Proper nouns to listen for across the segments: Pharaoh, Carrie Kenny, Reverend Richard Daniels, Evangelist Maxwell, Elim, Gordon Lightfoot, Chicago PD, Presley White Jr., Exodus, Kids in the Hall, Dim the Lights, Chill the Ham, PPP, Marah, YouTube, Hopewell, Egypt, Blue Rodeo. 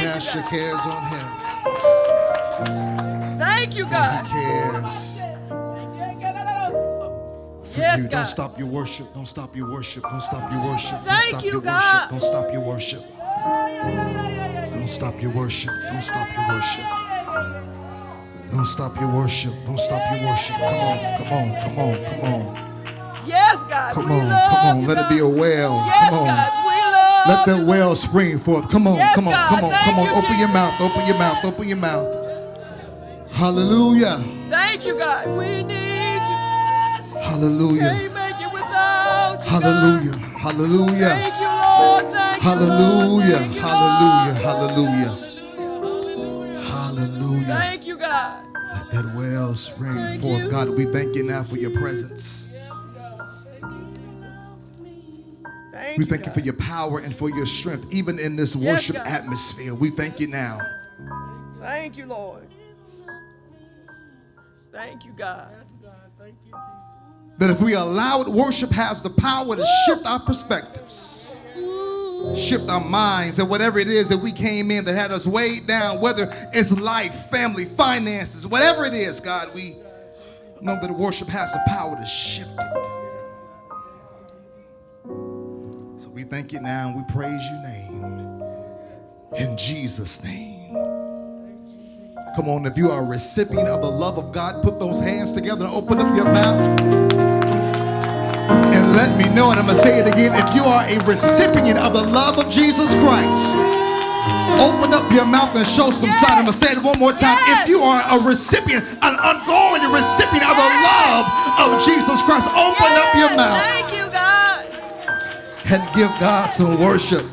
Cast your cares on him. Thank you, God. He cares. Yes, God. Don't stop your worship. Don't stop your worship. Don't stop your worship. Thank you, God. Don't stop your worship. Don't stop your worship. Don't stop your worship. Don't stop your worship. Don't stop your worship. Come on, come on, come on, come on. Yes, God. Come on, come on. Let it be a well. Come on. Let that well spring forth. Come on, yes, come on, God. Come on, thank come on. You, open Jesus. Your mouth, open your mouth, open your mouth. Hallelujah. Thank you, God. We need you. Hallelujah. Can't make it without you, hallelujah. God. Hallelujah. Thank you, Lord. Thank hallelujah. Thank you, Lord. Hallelujah. Hallelujah. Hallelujah. Thank you, God. Let that well spring thank forth. You. God, we thank you now for your presence. We thank you for your power and for your strength, even in this worship atmosphere. We thank you now. Thank you, Lord. Thank you, God. Thank you, Jesus. That if we allow it, worship has the power to shift our perspectives, shift our minds, and whatever it is that we came in that had us weighed down, whether it's life, family, finances, whatever it is, God, we know that worship has the power to shift it. We thank you now and we praise your name in Jesus' name. Come on, if you are a recipient of the love of God, put those hands together and open up your mouth and let me know. And I'm going to say it again. If you are a recipient of the love of Jesus Christ, open up your mouth and show some sign. I'm going to say it one more time. If you are a recipient, an ongoing recipient of the love of Jesus Christ, open up your mouth. Thank you, God. And give God some worship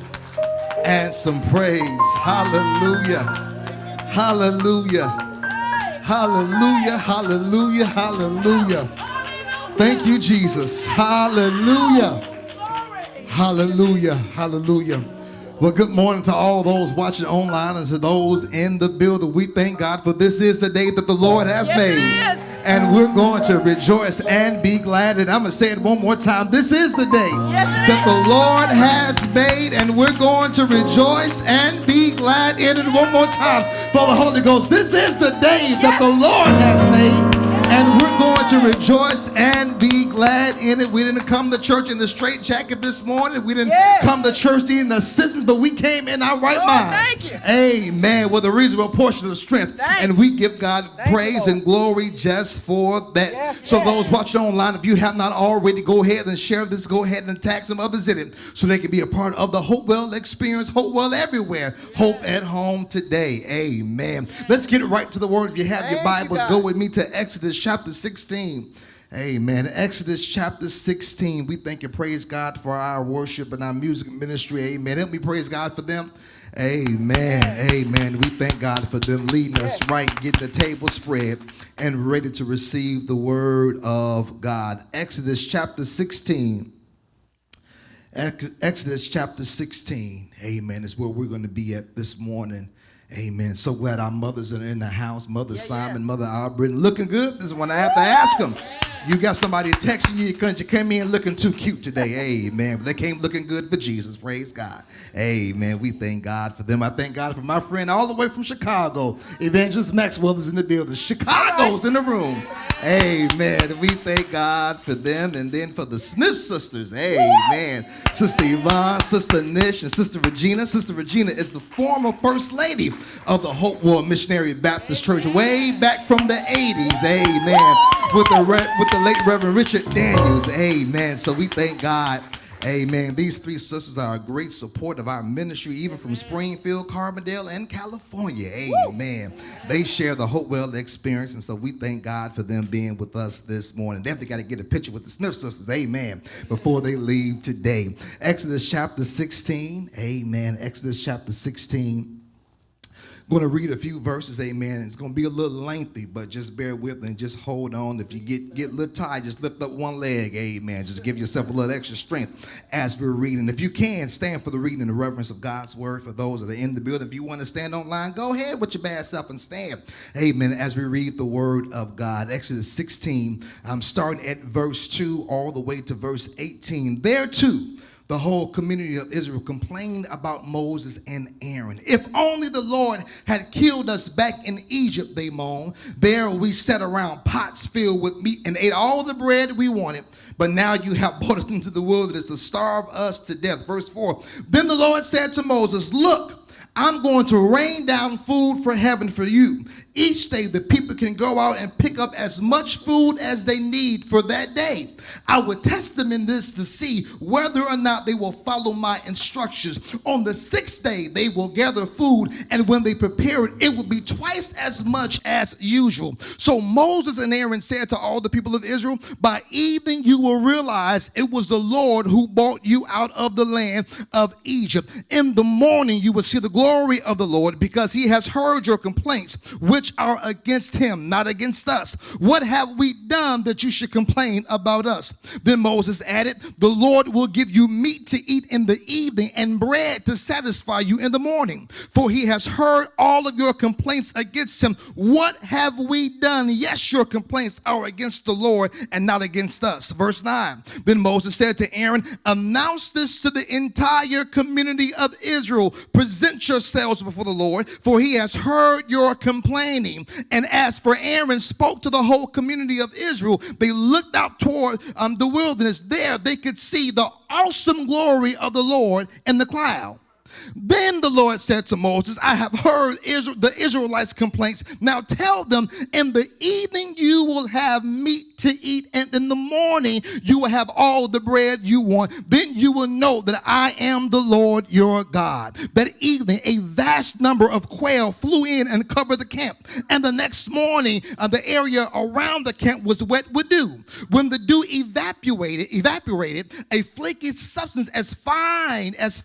and some praise. Hallelujah. Hallelujah. Hallelujah. Hallelujah. Hallelujah. Thank you, Jesus. Hallelujah. Hallelujah. Hallelujah. Well, good morning to all those watching online and to those in the building. We thank God for this is the day that the Lord has made. And we're going to rejoice and be glad. And I'm going to say it one more time. This is the day that the Lord has made. And we're going to rejoice and be glad in it. One more time for the Holy Ghost. This is the day that the Lord has made. And we're going to rejoice and be glad in it. We didn't come to church in the straight jacket this morning. We didn't come to church needing assistance, but we came in our right mind. Thank you. Amen. With a reasonable portion of strength. And we give God praise and glory just for that. So those watching online, if you have not already, go ahead and share this. Go ahead and tag some others in it so they can be a part of the Hopewell experience. Hopewell everywhere. Hope at home today. Amen. Let's get right to the word. If you have your Bibles, go with me to Exodus chapter 16. Amen. Exodus chapter 16. We thank and praise God for our worship and our music ministry. Amen. Help me praise God for them. Amen. Amen. We thank God for them leading us right, getting the table spread and ready to receive the word of God. Exodus chapter 16. Exodus chapter 16. Amen. Is where we're going to be at this morning. Amen. So glad our mothers are in the house. Mother Simon, Mother Aubrey, looking good. This is when I have to ask them. You got somebody texting you, you came in looking too cute today. Amen. But they came looking good for Jesus. Praise God. Amen. We thank God for them. I thank God for my friend all the way from Chicago. Evangelist Maxwell is in the building. Chicago's in the room. Amen. We thank God for them. And then for the Smith sisters. Amen. Sister Yvonne, Sister Nish, and Sister Regina. Sister Regina is the former First Lady of the Hopewell Missionary Baptist Church way back from the 80s. Amen. With the late Reverend Richard Daniels. Amen. So we thank God. Amen. These three sisters are a great support of our ministry, even from Springfield, Carbondale, and California. Amen. They share the Hopewell experience, and so we thank God for them being with us this morning. They have to got to get a picture with the Smith sisters. Amen. Before they leave today. Exodus chapter 16. Amen. Exodus chapter 16. Going to read a few verses, amen. It's going to be a little lengthy, but just bear with me and just hold on. If you get a little tired, just lift up one leg, amen. Just give yourself a little extra strength as we're reading. If you can, stand for the reading and the reverence of God's word for those that are in the building. If you want to stand online, go ahead with your bad self and stand, amen, as we read the word of God. Exodus 16, I'm starting at verse 2 all the way to verse 18. There too, The whole community of Israel complained about Moses and Aaron. If only the Lord had killed us back in Egypt, they moaned. There we sat around pots filled with meat and ate all the bread we wanted. But now you have brought us into the wilderness to starve us to death. Verse 4, then the Lord said to Moses, look, I'm going to rain down food for heaven for you. Each day the people can go out and pick up as much food as they need for that day. I will test them in this to see whether or not they will follow my instructions. On the sixth day they will gather food, and when they prepare it, it will be twice as much as usual. So Moses and Aaron said to all the people of Israel, by evening you will realize it was the Lord who brought you out of the land of Egypt. In the morning you will see the glory of the Lord, because he has heard your complaints, which are against him, not against us. What have we done that you should complain about us? Then Moses added, the Lord will give you meat to eat in the evening and bread to satisfy you in the morning, for he has heard all of your complaints against him. What have we done? Yes, your complaints are against the Lord and not against us. Verse 9, then Moses said to Aaron, announce this to the entire community of Israel. Present yourselves before the Lord, for he has heard your complaints. And as for Aaron spoke to the whole community of Israel, they looked out toward the wilderness. There they could see the awesome glory of the Lord in the cloud. Then the Lord said to Moses, I have heard the Israelites' complaints. Now tell them, in the evening you will have meat to eat, and in the morning you will have all the bread you want. Then you will know that I am the Lord your God. That evening a vast number of quail flew in and covered the camp. And the next morning the area around the camp was wet with dew. When the dew evaporated, a flaky substance as fine as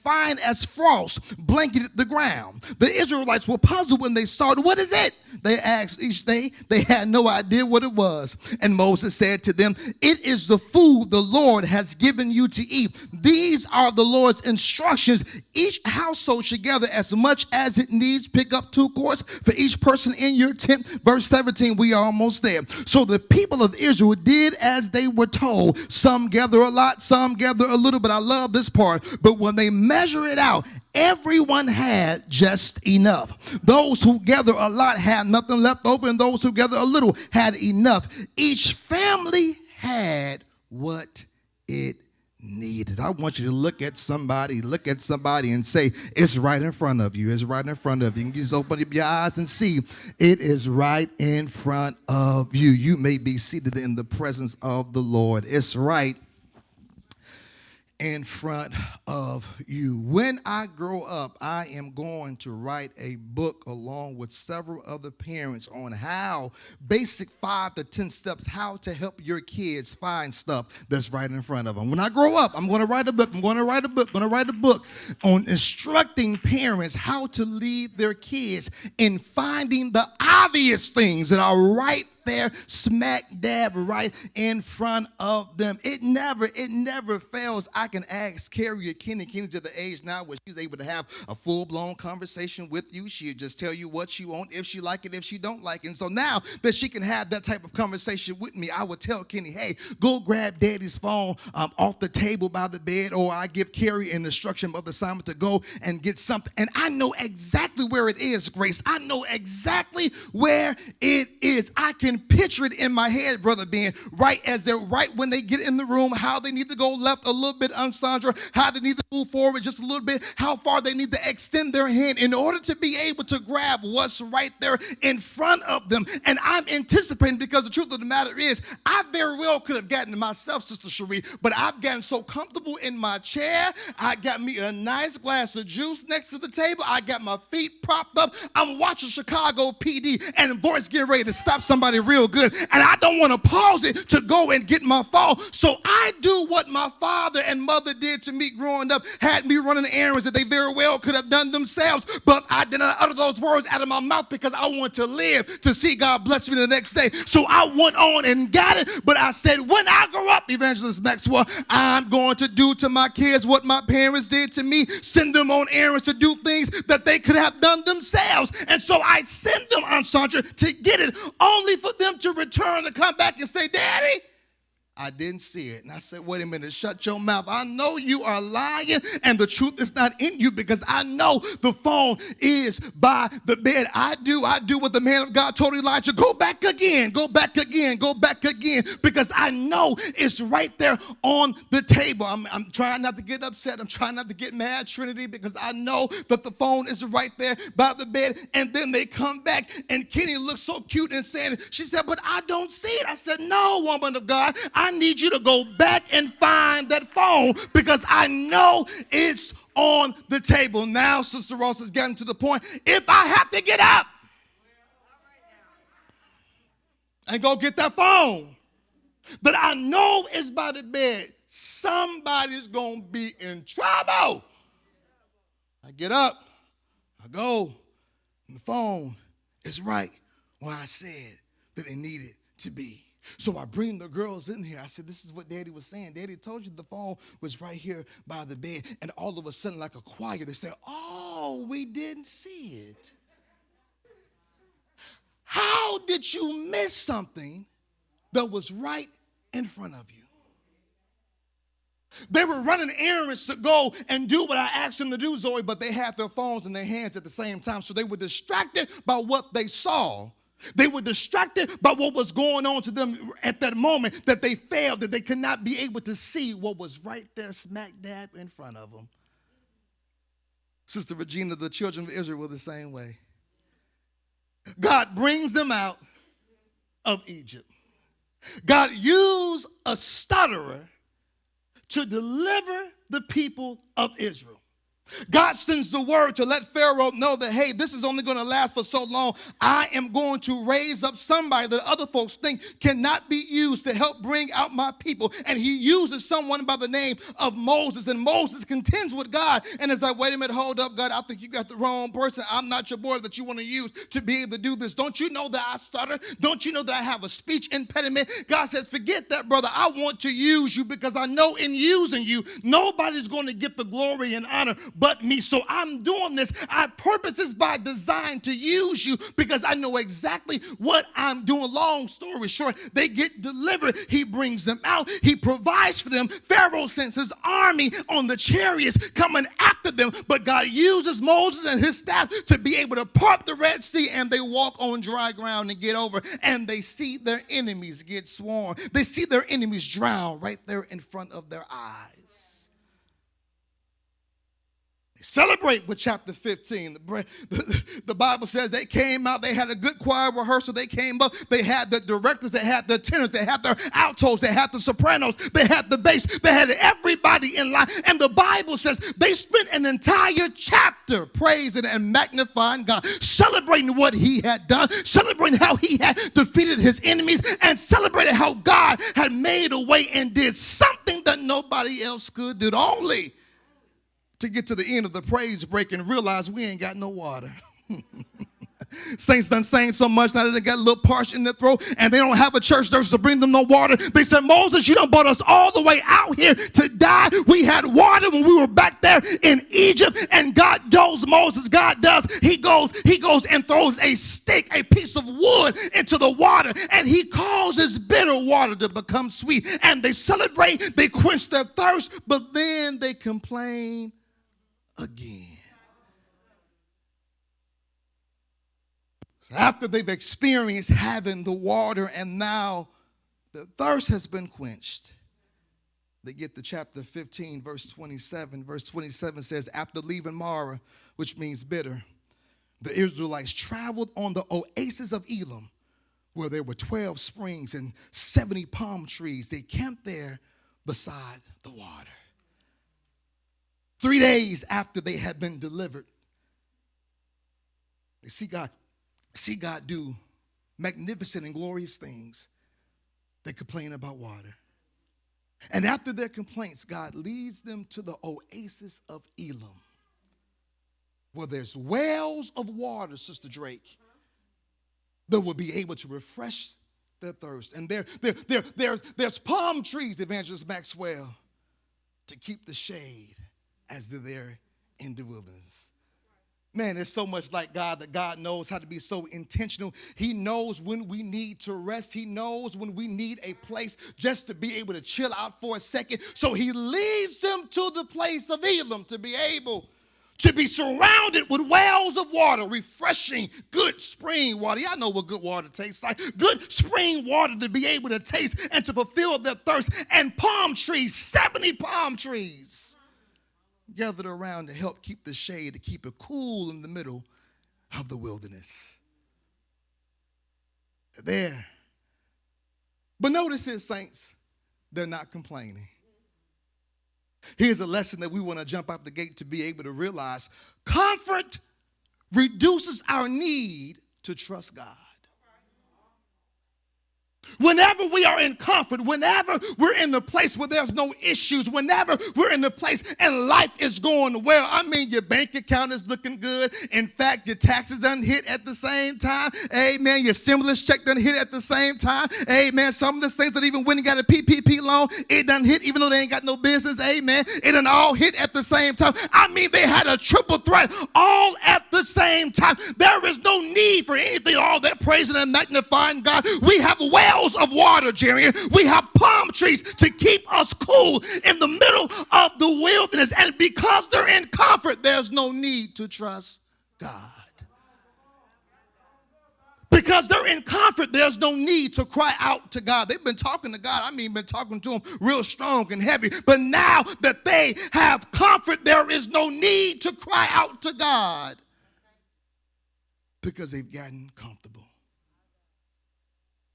frost blanketed the ground. The Israelites were puzzled when they saw it. What is it? They asked each day. They had no idea what it was. And Moses said to them, it is the food the Lord has given you to eat. These are the Lord's instructions. Each household should gather as much as it needs. Pick up 2 quarts for each person in your tent. Verse 17, we are almost there. So the people of Israel did as they were told. Some gather a lot, some gather a little, but I love this part. But when they measure it out, everyone had just enough. Those who gather a lot had nothing left over, and those who gather a little had enough. Each family had what it needed. I want you to look at somebody and say, it's right in front of you. It's right in front of you. You can just open up your eyes and see it is right in front of you. You may be seated in the presence of the Lord. It's right in front of you. When I grow up, I am going to write a book along with several other parents on how basic 5 to 10 steps, how to help your kids find stuff that's right in front of them. When I grow up, I'm going to write a book. I'm going to write a book on instructing parents how to lead their kids in finding the obvious things that are right there, smack dab right in front of them. It never fails. I can ask Carrie Kenny. Kenny's at the age now where she's able to have a full-blown conversation with you. She'll just tell you what she wants, if she like it, if she don't like it. And so now that she can have that type of conversation with me, I would tell Kenny, hey, go grab daddy's phone off the table by the bed, or I give Carrie an instruction of the assignment to go and get something. And I know exactly where it is, Grace. I know exactly where it is. I can picture it in my head, Brother Ben, right when they get in the room, how they need to go left a little bit, Sandra, how they need to move forward just a little bit, how far they need to extend their hand in order to be able to grab what's right there in front of them. And I'm anticipating, because the truth of the matter is, I very well could have gotten to myself, Sister Cherie, but I've gotten so comfortable in my chair. I got me a nice glass of juice next to the table. I got my feet propped up. I'm watching Chicago PD, and the voice getting ready to stop somebody real good, and I don't want to pause it to go and get my phone. So I do what my father and mother did to me growing up, had me running errands that they very well could have done themselves, but I did not utter those words out of my mouth, because I want to live to see God bless me the next day. So I went on and got it, but I said, when I grow up, Evangelist Maxwell, I'm going to do to my kids what my parents did to me, send them on errands to do things that they could have done themselves. And so I send them, Aunt Sandra, to get it, only for them to return, to come back and say, Daddy, I didn't see it. And I said, wait a minute, shut your mouth. I know you are lying and the truth is not in you because I know the phone is by the bed. I do what the man of God told Elijah. Go back again. Because I know it's right there on the table. I'm trying not to get upset. I'm trying not to get mad, Trinity, because I know that the phone is right there by the bed. And then they come back and Kenny looks so cute and saying, she said, but I don't see it. I said, no, woman of God. I need you to go back and find that phone because I know it's on the table. Now, Sister Ross has gotten to the point, if I have to get up and go get that phone that I know is by the bed, somebody's going to be in trouble. I get up, I go, and the phone is right where I said that it needed to be. So I bring the girls in here. I said, this is what Daddy was saying. Daddy told you the phone was right here by the bed. And all of a sudden, like a choir, they said, oh, we didn't see it. How did you miss something that was right in front of you? They were running errands to go and do what I asked them to do, Zoe, but they had their phones in their hands at the same time. So they were distracted by what they saw. They were distracted by what was going on to them at that moment that they failed, that they could not be able to see what was right there smack dab in front of them. Sister Regina, the children of Israel were the same way. God brings them out of Egypt. God used a stutterer to deliver the people of Israel. God sends the word to let Pharaoh know that, hey, this is only going to last for so long. I am going to raise up somebody that other folks think cannot be used to help bring out my people. And he uses someone by the name of Moses. And Moses contends with God and is like, wait a minute, hold up, God. I think you got the wrong person. I'm not your boy that you want to use to be able to do this. Don't you know that I stutter? Don't you know that I have a speech impediment? God says, forget that, brother. I want to use you because I know in using you, nobody's going to get the glory and honor but me. So I'm doing this. I purpose is by design to use you because I know exactly what I'm doing. Long story short, they get delivered. He brings them out. He provides for them. Pharaoh sends his army on the chariots coming after them. But God uses Moses and his staff to be able to part the Red Sea, and they walk on dry ground and get over, and they see their enemies get swarmed. They see their enemies drown right there in front of their eyes. Celebrate with chapter 15. The Bible says they came out. They had a good choir rehearsal. They came up. They had the directors. They had the tenors. They had their altos. They had the sopranos. They had the bass. They had everybody in line. And the Bible says they spent an entire chapter praising and magnifying God, celebrating what he had done, celebrating how he had defeated his enemies, and celebrating how God had made a way and did something that nobody else could do. Only to get to the end of the praise break and realize we ain't got no water. Saints done sang so much now that they got a little parched in their throat and they don't have a church service to bring them no water. They said, Moses, you done brought us all the way out here to die. We had water when we were back there in Egypt, and God does, Moses, God does. He goes and throws a stick, a piece of wood into the water, and he causes bitter water to become sweet. And they celebrate, they quench their thirst, but then they complain again. So after they've experienced having the water and now the thirst has been quenched, they get to chapter 15, verse 27. Verse 27 says, after leaving Marah, which means bitter, the Israelites traveled on the oasis of Elim, where there were 12 springs and 70 palm trees. They camped there beside the water. 3 days after they had been delivered, they see God do magnificent and glorious things. They complain about water. And after their complaints, God leads them to the oasis of Elim, where there's wells of water, Sister Drake, that will be able to refresh their thirst. And there's palm trees, Evangelist Maxwell, to keep the shade as they're there in the wilderness. Man, it's so much like God that God knows how to be so intentional. He knows when we need to rest. He knows when we need a place just to be able to chill out for a second. So he leads them to the place of Elim to be able to be surrounded with wells of water, refreshing, good spring water. Y'all know what good water tastes like. Good spring water to be able to taste and to fulfill their thirst. And palm trees, 70 palm trees, gathered around to help keep the shade, to keep it cool in the middle of the wilderness. There. But notice here, saints, they're not complaining. Here's a lesson that we want to jump out the gate to be able to realize. Comfort reduces our need to trust God. Whenever we are in comfort, whenever we're in the place where there's no issues, whenever we're in the place and life is going well, I mean, your bank account is looking good. In fact, your taxes done hit at the same time. Amen. Your stimulus check done hit at the same time. Amen. Some of the things that even when you got a PPP loan, it done hit even though they ain't got no business. Amen. It done all hit at the same time. I mean, they had a triple threat all at the same time. There is no need for anything. All that praising and magnifying God. We have well of water, Jerry. We have palm trees to keep us cool in the middle of the wilderness. And because they're in comfort, there's no need to trust God. Because they're in comfort, there's no need to cry out to God. They've been talking to God. I mean, been talking to him real strong and heavy. But now that they have comfort, there is no need to cry out to God because they've gotten comfortable.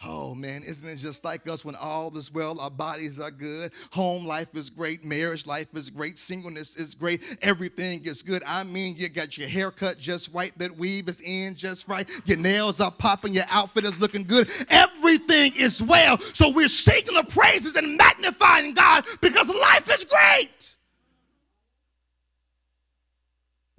Oh, man, isn't it just like us when all is well, our bodies are good, home life is great, marriage life is great, singleness is great, everything is good. I mean, you got your haircut just right, that weave is in just right, your nails are popping, your outfit is looking good. Everything is well, so we're singing the praises and magnifying God because life is great.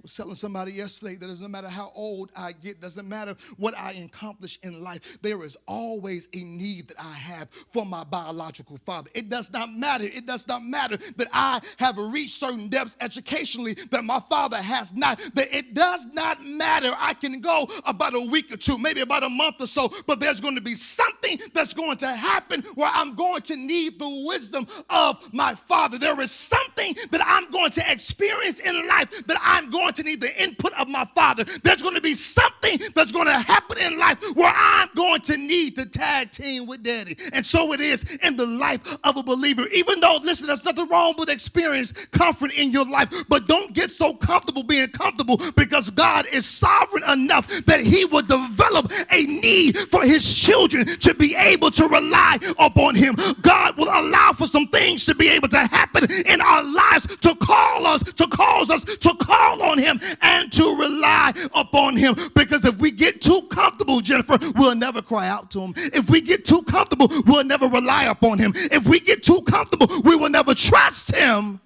I was telling somebody yesterday that doesn't matter how old I get, doesn't matter what I accomplish in life, there is always a need that I have for my biological father. It does not matter. It does not matter that I have reached certain depths educationally that my father has not. That it does not matter. I can go about a week or two, maybe about a month or so, but there's going to be something that's going to happen where I'm going to need the wisdom of my father. There is something that I'm going to experience in life that I'm going to need the input of my father. There's going to be something that's going to happen in life where I'm going to need to tag team with daddy. And so it is in the life of a believer. Even though, listen, there's nothing wrong with experience comfort in your life, but don't get so comfortable being comfortable because God is sovereign enough that he will develop a need for his children to be able to rely upon him. God will allow for some things to be able to happen in our lives to call us, to cause us to call on him and to rely upon him. Because if we get too comfortable, Jennifer, we'll never cry out to him. If we get too comfortable, we'll never rely upon him. If we get too comfortable, we will never trust him.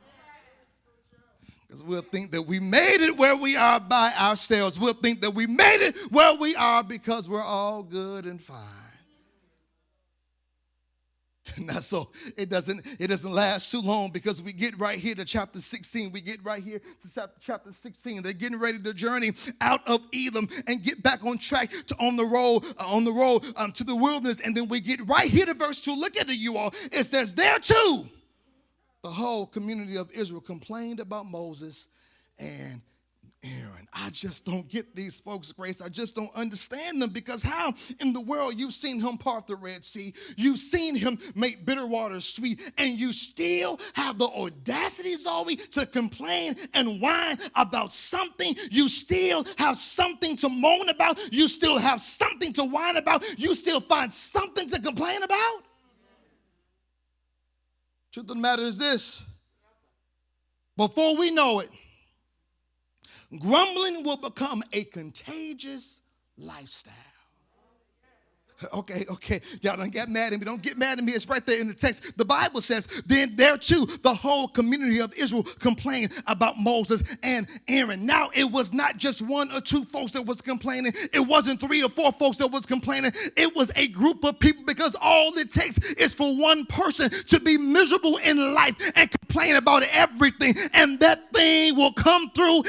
Because we'll think that we made it where we are by ourselves. We'll think that we made it where we are because we're all good and fine. Not so. It doesn't last too long because we get right here to chapter 16. We get right here to chapter 16. They're getting ready to journey out of Elim and get back on track to on the road to the wilderness. And then we get right here to verse 2. Look at it, you all. It says, there too, the whole community of Israel complained about Moses and Aaron. I just don't get these folks, Grace. I just don't understand them because how in the world you've seen him part the Red Sea, you've seen him make bitter water sweet, and you still have the audacity, Zoe, to complain and whine about something. You still have something to moan about. You still have something to whine about. You still find something to complain about. Truth of the matter is this. Before we know it, grumbling will become a contagious lifestyle. Okay. Y'all don't get mad at me. Don't get mad at me. It's right there in the text. The Bible says, then there too, the whole community of Israel complained about Moses and Aaron. Now, it was not just one or two folks that was complaining. It wasn't three or four folks that was complaining. It was a group of people because all it takes is for one person to be miserable in life and complain complain about everything, and that thing will come through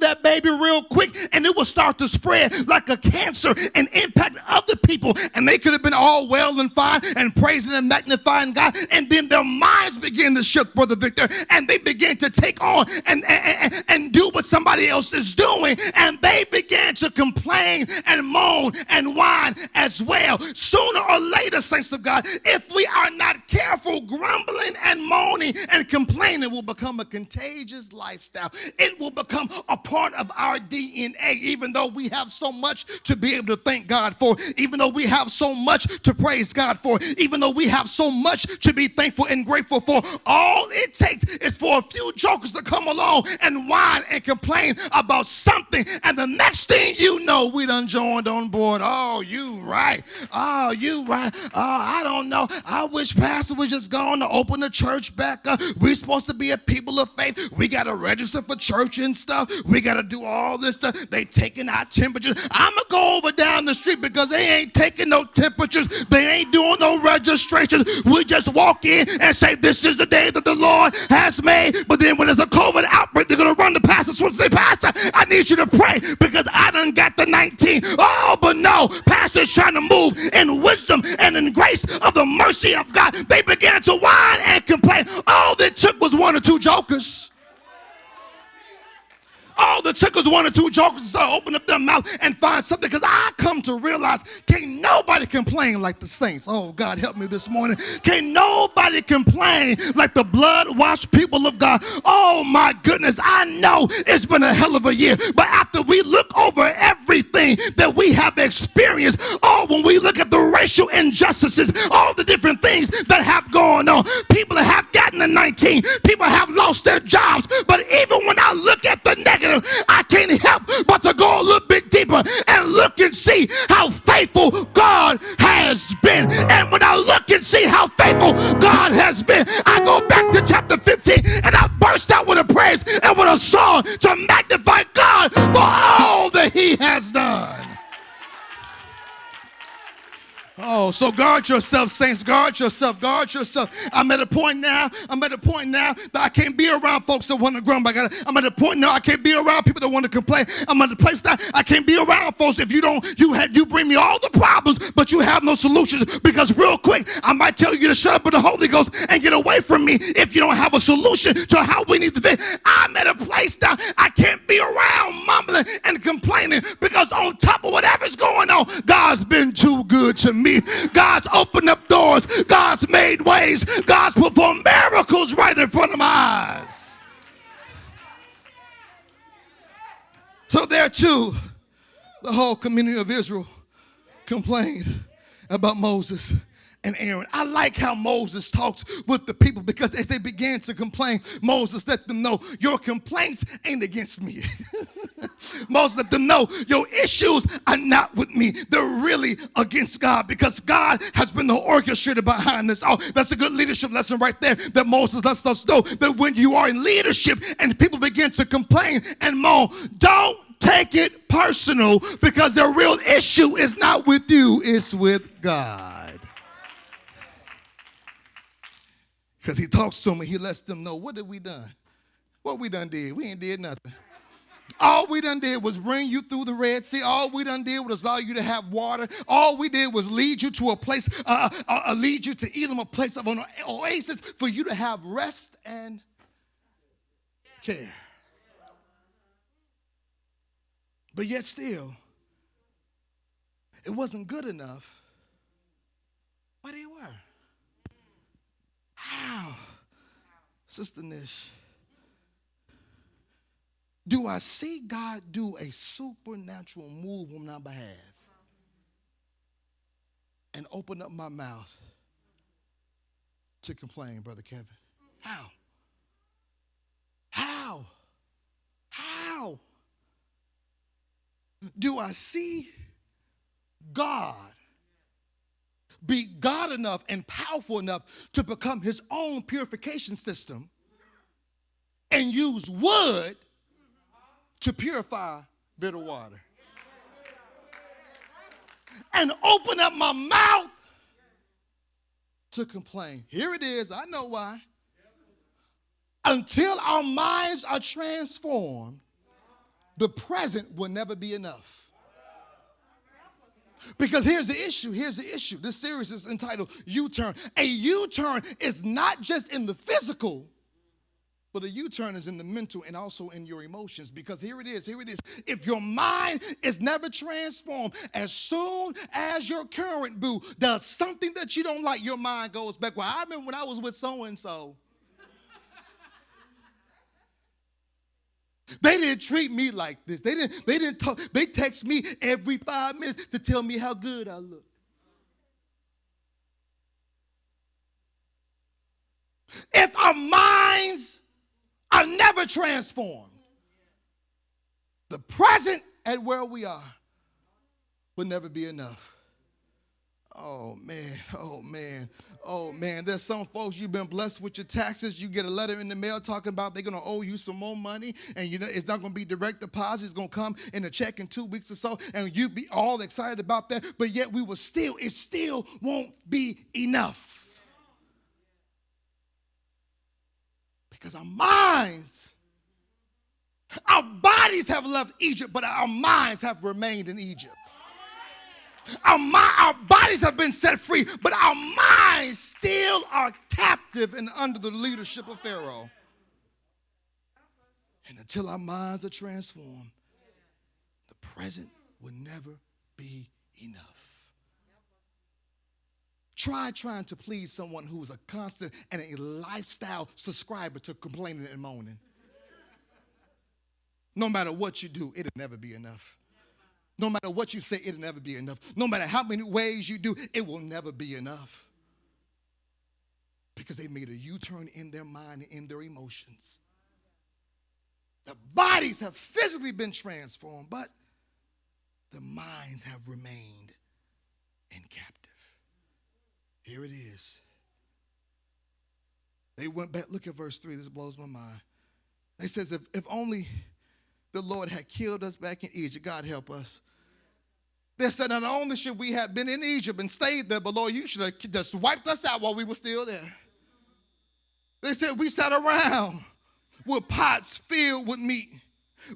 that baby real quick, and it will start to spread like a cancer and impact other people. And they could have been all well and fine and praising and magnifying God, and then their minds begin to shift, Brother Victor, and they begin to take on and do what somebody else is doing, and they began to complain and moan and whine as well. Sooner or later, saints of God, if we are not careful, grumbling and moaning and complaining will become a contagious lifestyle. It will become a part of our DNA, even though we have so much to be able to thank God for, even though we have so much to praise God for, even though we have so much to be thankful and grateful for. All it takes is for a few jokers to come along and whine and complain about something, and the next thing you know, we done joined on board. Oh, you right. Oh, you right. Oh, I don't know. I wish Pastor was just going to open the church back up. We're supposed to be a people of faith. We got to register for church and stuff. We got to do all this stuff. They taking our temperatures. I'm going to go over down the street because they ain't taking no temperatures. They ain't doing no registrations. We just walk in and say, this is the day that the Lord has made. But then when there's a COVID outbreak, they're going to run to Pastor Swift and say, Pastor, I need you to pray because I done got the 19. Oh, but no. Pastor's trying to move in wisdom and in grace of the mercy of God. They began to whine and complain. All that took was one or two jokers. All the tickers, one or two jokers, open up their mouth and find something, because I come to realize can't nobody complain like the saints. Oh, God, help me this morning. Can't nobody complain like the blood-washed people of God. Oh, my goodness, I know it's been a hell of a year, but after we look over everything that we have experienced, oh, when we look at the racial injustices, all the different things that have gone on, people have gotten the 19, people have lost their jobs, but even when I look at the negative, I can't help but to go a little bit deeper and look and see how faithful God has been. And when I look and see how faithful God has been, I go back to chapter 15 and I burst out with a praise and with a song to magnify God for all that he has done. Oh, so guard yourself, saints. Guard yourself. Guard yourself. I'm at a point now that I can't be around folks that want to grumble. I'm at a point now I can't be around people that want to complain. I'm at a place now I can't be around folks. If you don't, you bring me all the problems, but you have no solutions. Because real quick, I might tell you to shut up with the Holy Ghost and get away from me if you don't have a solution to how we need to be. I'm at a place now I can't be around mumbling and complaining, because on top of whatever's going on, God's been too good to me. God's opened up doors. God's made ways. God's performed miracles right in front of my eyes. So there too, the whole community of Israel complained about Moses and Aaron. I like how Moses talks with the people, because as they began to complain, Moses let them know, your complaints ain't against me. Moses let them know, your issues are not with me. They're really against God, because God has been the orchestrator behind this all. That's a good leadership lesson right there, that Moses lets us know that when you are in leadership and people begin to complain and moan, don't take it personal, because their real issue is not with you, it's with God. Because he talks to them and he lets them know, what did we done? What we done did? We ain't did nothing. All we done did was bring you through the Red Sea. All we done did was allow you to have water. All we did was lead you to a place, lead you to Elim, a place of an oasis for you to have rest and care. But yet still, it wasn't good enough. But they were. How, Sister Nish, do I see God do a supernatural move on my behalf and open up my mouth to complain, Brother Kevin? How? How? How do I see God be God enough and powerful enough to become his own purification system and use wood to purify bitter water? And open up my mouth to complain. Here it is. I know why. Until our minds are transformed, the present will never be enough. Because here's the issue. Here's the issue. This series is entitled U-Turn. A U-turn is not just in the physical, but a U-turn is in the mental and also in your emotions. Because here it is. Here it is. If your mind is never transformed, as soon as your current boo does something that you don't like, your mind goes back. Well, I remember when I was with so-and-so. They didn't treat me like this. They didn't talk. They text me every 5 minutes to tell me how good I look. If our minds are never transformed, the present at where we are will never be enough. Oh, man, oh, man, oh, man. There's some folks, you've been blessed with your taxes. You get a letter in the mail talking about they're going to owe you some more money, and you know it's not going to be direct deposit. It's going to come in a check in 2 weeks or so, and you be all excited about that, but yet we will still, it still won't be enough. Because our minds, our bodies have left Egypt, but our minds have remained in Egypt. Our bodies have been set free, but our minds still are captive and under the leadership of Pharaoh. And until our minds are transformed, the present will never be enough. Try trying to please someone who is a constant and a lifestyle subscriber to complaining and moaning. No matter what you do, it'll never be enough. No matter what you say, it'll never be enough. No matter how many ways you do, it will never be enough. Because they made a U-turn in their mind and in their emotions. The bodies have physically been transformed, but the minds have remained in captive. Here it is. They went back. Look at verse 3. This blows my mind. It says, if only the Lord had killed us back in Egypt. God help us. They said, not only should we have been in Egypt and stayed there, but Lord, you should have just wiped us out while we were still there. They said, we sat around with pots filled with meat.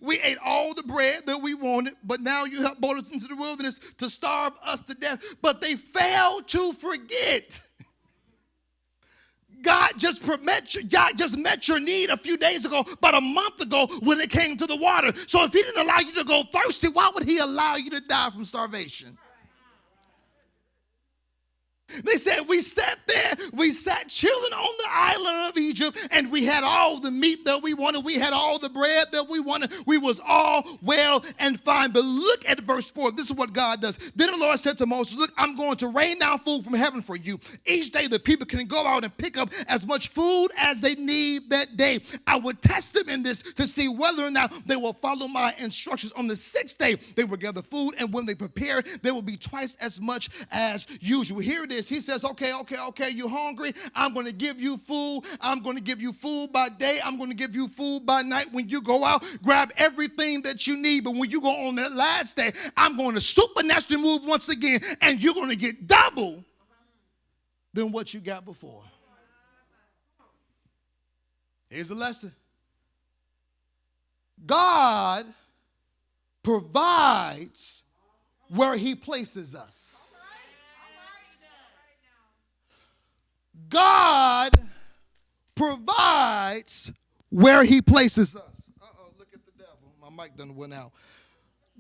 We ate all the bread that we wanted, but now you have brought us into the wilderness to starve us to death. But they failed to forget. God just met your need a few days ago, about a month ago when it came to the water. So if he didn't allow you to go thirsty, why would he allow you to die from starvation? They said, we sat there, we sat chilling on the island of Egypt, and we had all the meat that we wanted. We had all the bread that we wanted. We was all well and fine. But look at verse 4. This is what God does. Then the Lord said to Moses, look, I'm going to rain down food from heaven for you. Each day the people can go out and pick up as much food as they need that day. I will test them in this to see whether or not they will follow my instructions. On the sixth day, they will gather food, and when they prepare, there will be twice as much as usual. Here it is. He says, okay, you're hungry. I'm going to give you food. I'm going to give you food by day. I'm going to give you food by night. When you go out, grab everything that you need. But when you go on that last day, I'm going to supernaturally move once again, and you're going to get double than what you got before. Here's the lesson. God provides where he places us. God provides where he places us. Uh-oh, look at the devil. My mic done went out.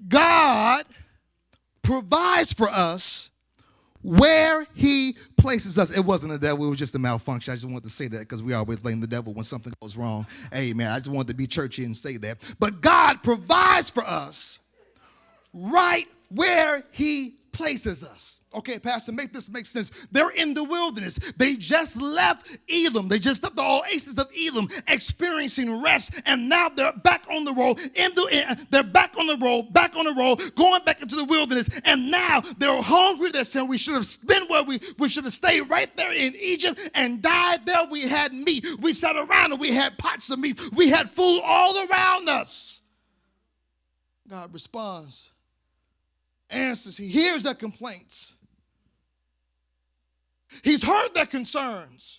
God provides for us where he places us. It wasn't a devil. It was just a malfunction. I just wanted to say that because we always blame the devil when something goes wrong. Amen. I just wanted to be churchy and say that. But God provides for us right where he places us. Okay, Pastor, make this make sense. They're in the wilderness. They just left Elim. They just left the oasis of Elim, experiencing rest, and now they're back on the road. Going back into the wilderness, and now they're hungry. They're saying we should have been where we should have stayed right there in Egypt and died there. We had meat. We sat around and we had pots of meat. We had food all around us. God responds, answers. He hears their complaints. He's heard their concerns.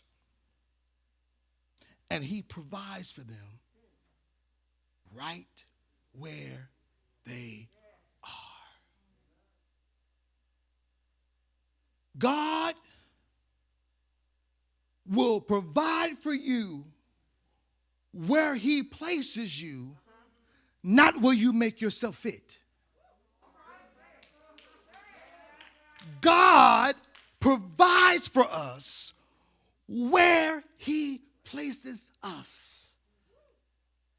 And he provides for them right where they are. God will provide for you where he places you, not where you make yourself fit. God provides for us where he places us.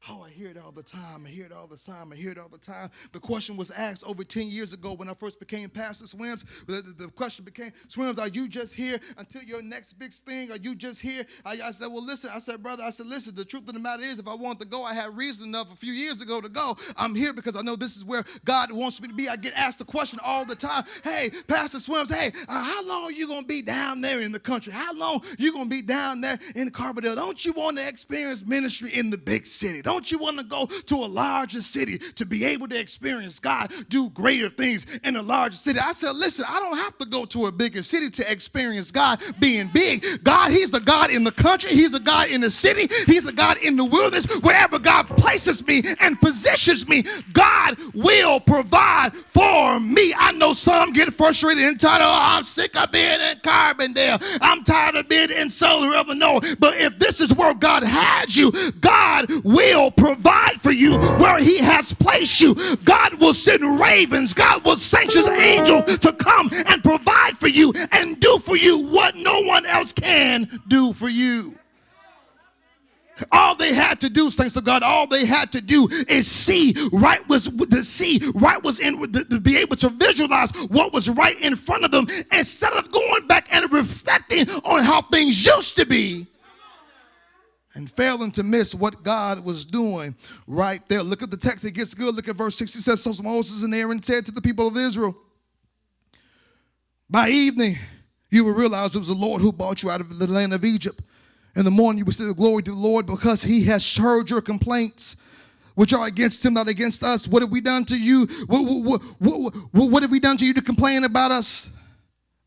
Oh, I hear it all the time. I hear it all the time. I hear it all the time. The question was asked over 10 years ago when I first became Pastor Swims. The question became, Swims, are you just here until your next big thing? Are you just here? I said, well, listen. I said, brother, listen, the truth of the matter is if I wanted to go, I had reason enough a few years ago to go. I'm here because I know this is where God wants me to be. I get asked the question all the time. Hey, Pastor Swims, hey, how long are you going to be down there in the country? How long are you going to be down there in Carbondale? Don't you want to experience ministry in the big city? Don't you want to go to a larger city to be able to experience God do greater things in a larger city? I said, listen, I don't have to go to a bigger city to experience God being big. God, he's the God in the country. He's the God in the city. He's the God in the wilderness. Wherever God places me and positions me, God will provide for me. I know some get frustrated and tired of, oh, I'm sick of being in Carbondale. I'm tired of being in Solar, Illinois. But if this is where God had you, God will provide for you where he has placed you. God will send ravens. God will sanction angels to come and provide for you and do for you what no one else can do for you. All they had to do, thanks to God, all they had to do is to be able to visualize what was right in front of them instead of going back and reflecting on how things used to be. And failing to miss what God was doing right there. Look at the text. It gets good. Look at verse 6. It says, so Moses and Aaron said to the people of Israel, by evening you will realize it was the Lord who brought you out of the land of Egypt. In the morning you will say the glory to the Lord because he has heard your complaints, which are against him, not against us. What have we done to you? What have we done to you to complain about us?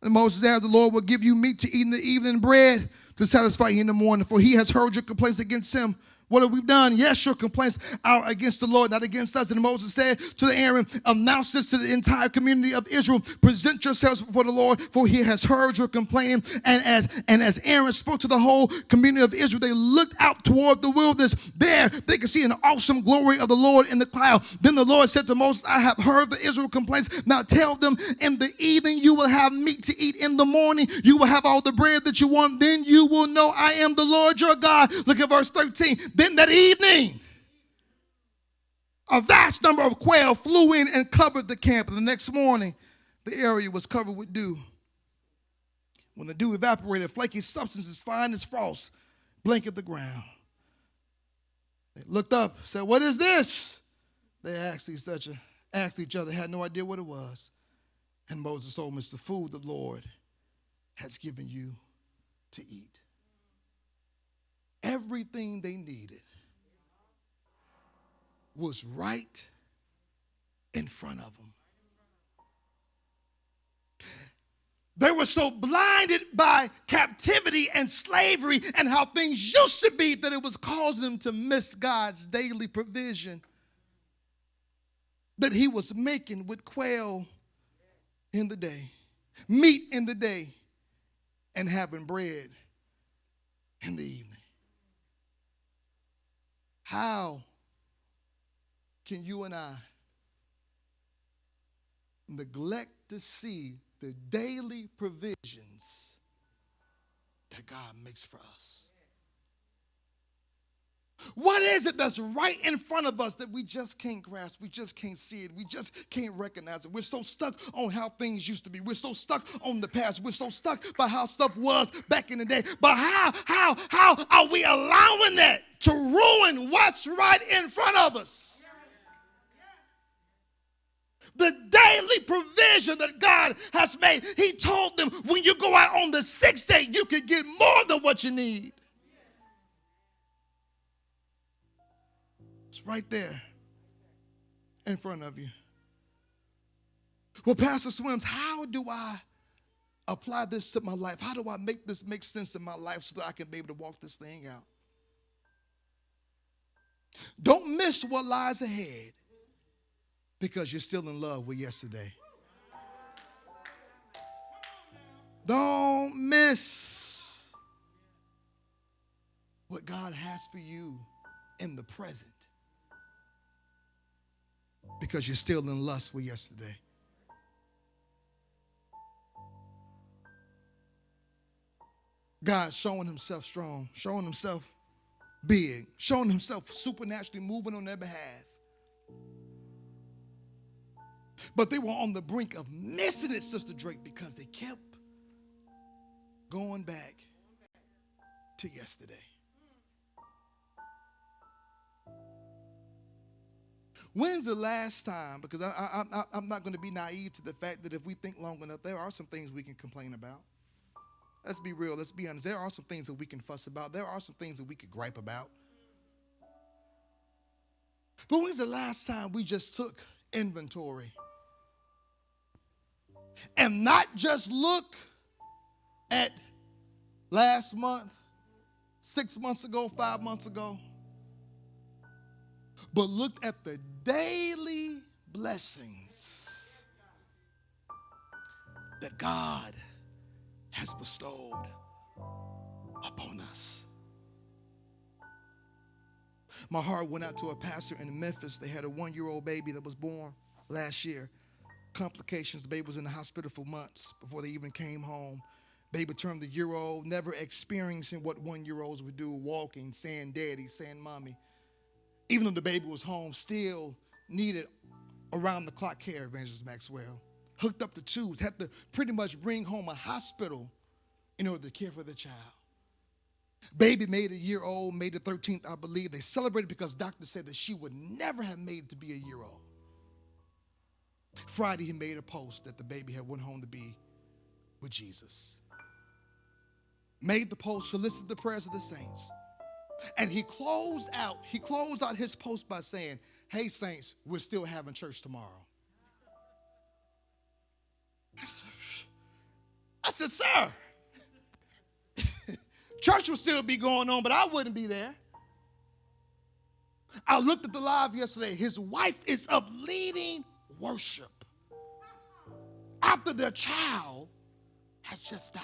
And Moses asked, the Lord will give you meat to eat in the evening, bread to satisfy you in the morning, for he has heard your complaints against him. What have we done? Yes, your complaints are against the Lord, not against us. And Moses said to Aaron, announce this to the entire community of Israel. Present yourselves before the Lord, for he has heard your complaining. And as Aaron spoke to the whole community of Israel, they looked out toward the wilderness. There they could see an awesome glory of the Lord in the cloud. Then the Lord said to Moses, I have heard the Israel complaints. Now tell them, in the evening you will have meat to eat. In the morning you will have all the bread that you want. Then you will know I am the Lord your God. Look at verse 13. Then that evening, a vast number of quail flew in and covered the camp. And the next morning, the area was covered with dew. When the dew evaporated, flaky substances fine as frost blanketed the ground. They looked up, said, what is this? They asked each other, had no idea what it was. And Moses told them, it's the food the Lord has given you to eat. Everything they needed was right in front of them. They were so blinded by captivity and slavery and how things used to be that it was causing them to miss God's daily provision that he was making with quail in the day, meat in the day, and having bread in the evening. How can you and I neglect to see the daily provisions that God makes for us? What is it that's right in front of us that we just can't grasp? We just can't see it. We just can't recognize it. We're so stuck on how things used to be. We're so stuck on the past. We're so stuck by how stuff was back in the day. But how are we allowing that to ruin what's right in front of us? The daily provision that God has made. He told them when you go out on the sixth day, you could get more than what you need. Right there in front of you. Well, Pastor Swims, how do I apply this to my life? How do I make this make sense in my life so that I can be able to walk this thing out? Don't miss what lies ahead because you're still in love with yesterday. Don't miss what God has for you in the present because you're still in lust with yesterday. God's showing himself strong, showing himself big, showing himself supernaturally moving on their behalf. But they were on the brink of missing it, Sister Drake, because they kept going back to yesterday. When's the last time, because I'm not going to be naive to the fact that if we think long enough, there are some things we can complain about. Let's be real. Let's be honest. There are some things that we can fuss about. There are some things that we could gripe about. But when's the last time we just took inventory and not just look at last month, 6 months ago, 5 months ago, but looked at the daily blessings that God has bestowed upon us? My heart went out to a pastor in Memphis. They had a one-year-old baby that was born last year. Complications. The baby was in the hospital for months before they even came home. Baby turned the year old, never experiencing what one-year-olds would do, walking, saying daddy, saying mommy. Even though the baby was home, still needed around-the-clock care, Evangelist Maxwell. Hooked up the tubes, had to pretty much bring home a hospital in order to care for the child. Baby made a year old, May the 13th, I believe. They celebrated because doctors said that she would never have made it to be a year old. Friday, he made a post that the baby had went home to be with Jesus. Made the post, solicited the prayers of the saints. And he closed out his post by saying, "Hey, saints, we're still having church tomorrow." I said, "Sir, church will still be going on, but I wouldn't be there." I looked at the live yesterday. His wife is up leading worship after their child has just died.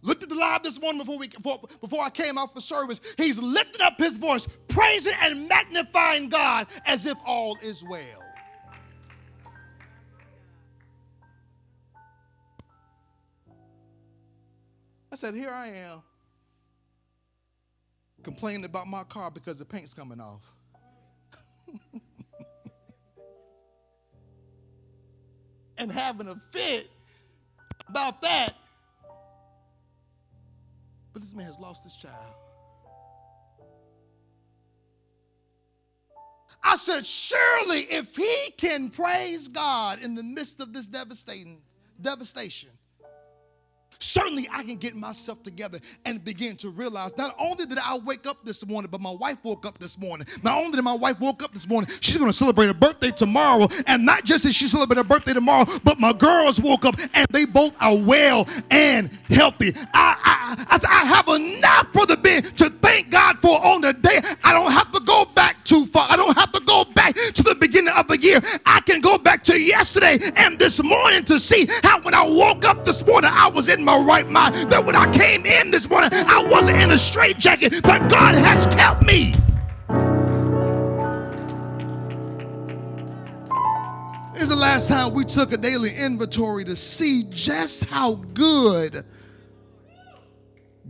Looked at the live this morning before I came out for service. He's lifted up his voice, praising and magnifying God as if all is well. I said, "Here I am, complaining about my car because the paint's coming off." And having a fit about that. But this man has lost his child. I said, surely if he can praise God in the midst of this devastation, certainly I can get myself together and begin to realize not only did I wake up this morning, but my wife woke up this morning. Not only did my wife woke up this morning, she's going to celebrate her birthday tomorrow. And not just that she celebrated her birthday tomorrow, but my girls woke up and they both are well and healthy. I have enough for the being to thank God for on the day. I don't have to go back too far. I don't have to go back to the beginning of the year. I can go back to yesterday and this morning to see how when I woke up this morning, I was in my right mind, that when I came in this morning, I wasn't in a straitjacket, but God has kept me. This is the last time we took a daily inventory to see just how good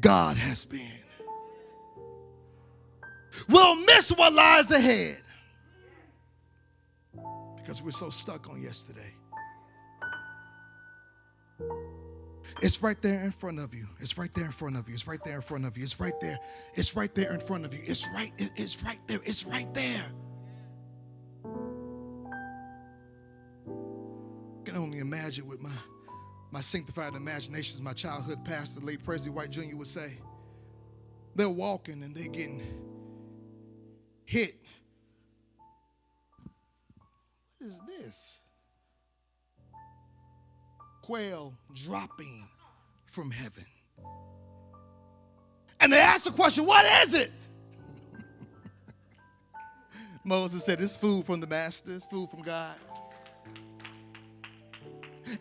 God has been. We'll miss what lies ahead because we're so stuck on yesterday. It's right there in front of you. It's right there in front of you. It's right there in front of you. It's right there. It's right there in front of you. It's right there. It's right there. I can only imagine with my sanctified imaginations, my childhood pastor, late Presley White Jr. would say, they're walking and they're getting hit. What is this? Quail dropping from heaven. And they asked the question, what is it? Moses said, it's food from the master, it's food from God.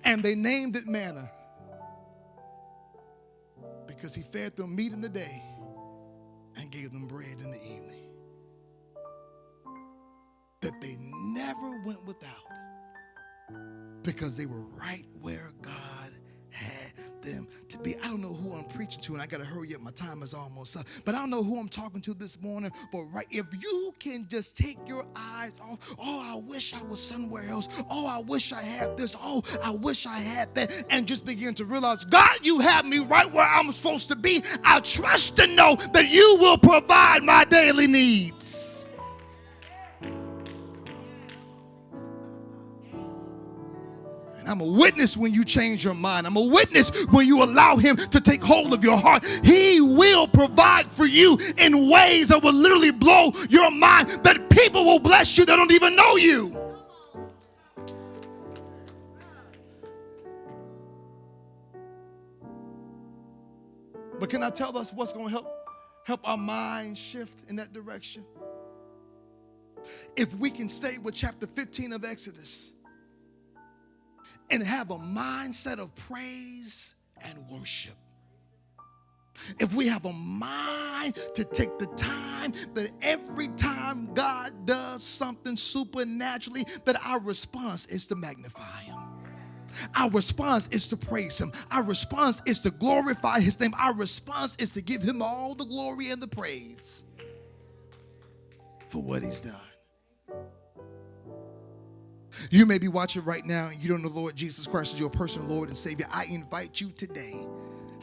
And they named it manna because he fed them meat in the day and gave them bread in the evening that they never went without, because they were right where God had them to be. I don't know who I'm preaching to, and I got to hurry up. My time is almost up. But I don't know who I'm talking to this morning. But right, if you can just take your eyes off, oh, I wish I was somewhere else. Oh, I wish I had this. Oh, I wish I had that. And just begin to realize, God, you have me right where I'm supposed to be. I trust and know that you will provide my daily needs. I'm a witness when you change your mind. I'm a witness when you allow him to take hold of your heart. He will provide for you in ways that will literally blow your mind, that people will bless you that don't even know you. But can I tell us what's going to help our mind shift in that direction? If we can stay with chapter 15 of Exodus and have a mindset of praise and worship. If we have a mind to take the time that every time God does something supernaturally, that our response is to magnify him. Our response is to praise him. Our response is to glorify his name. Our response is to give him all the glory and the praise for what he's done. You may be watching right now and you don't know Lord Jesus Christ as your personal Lord and Savior. I invite you today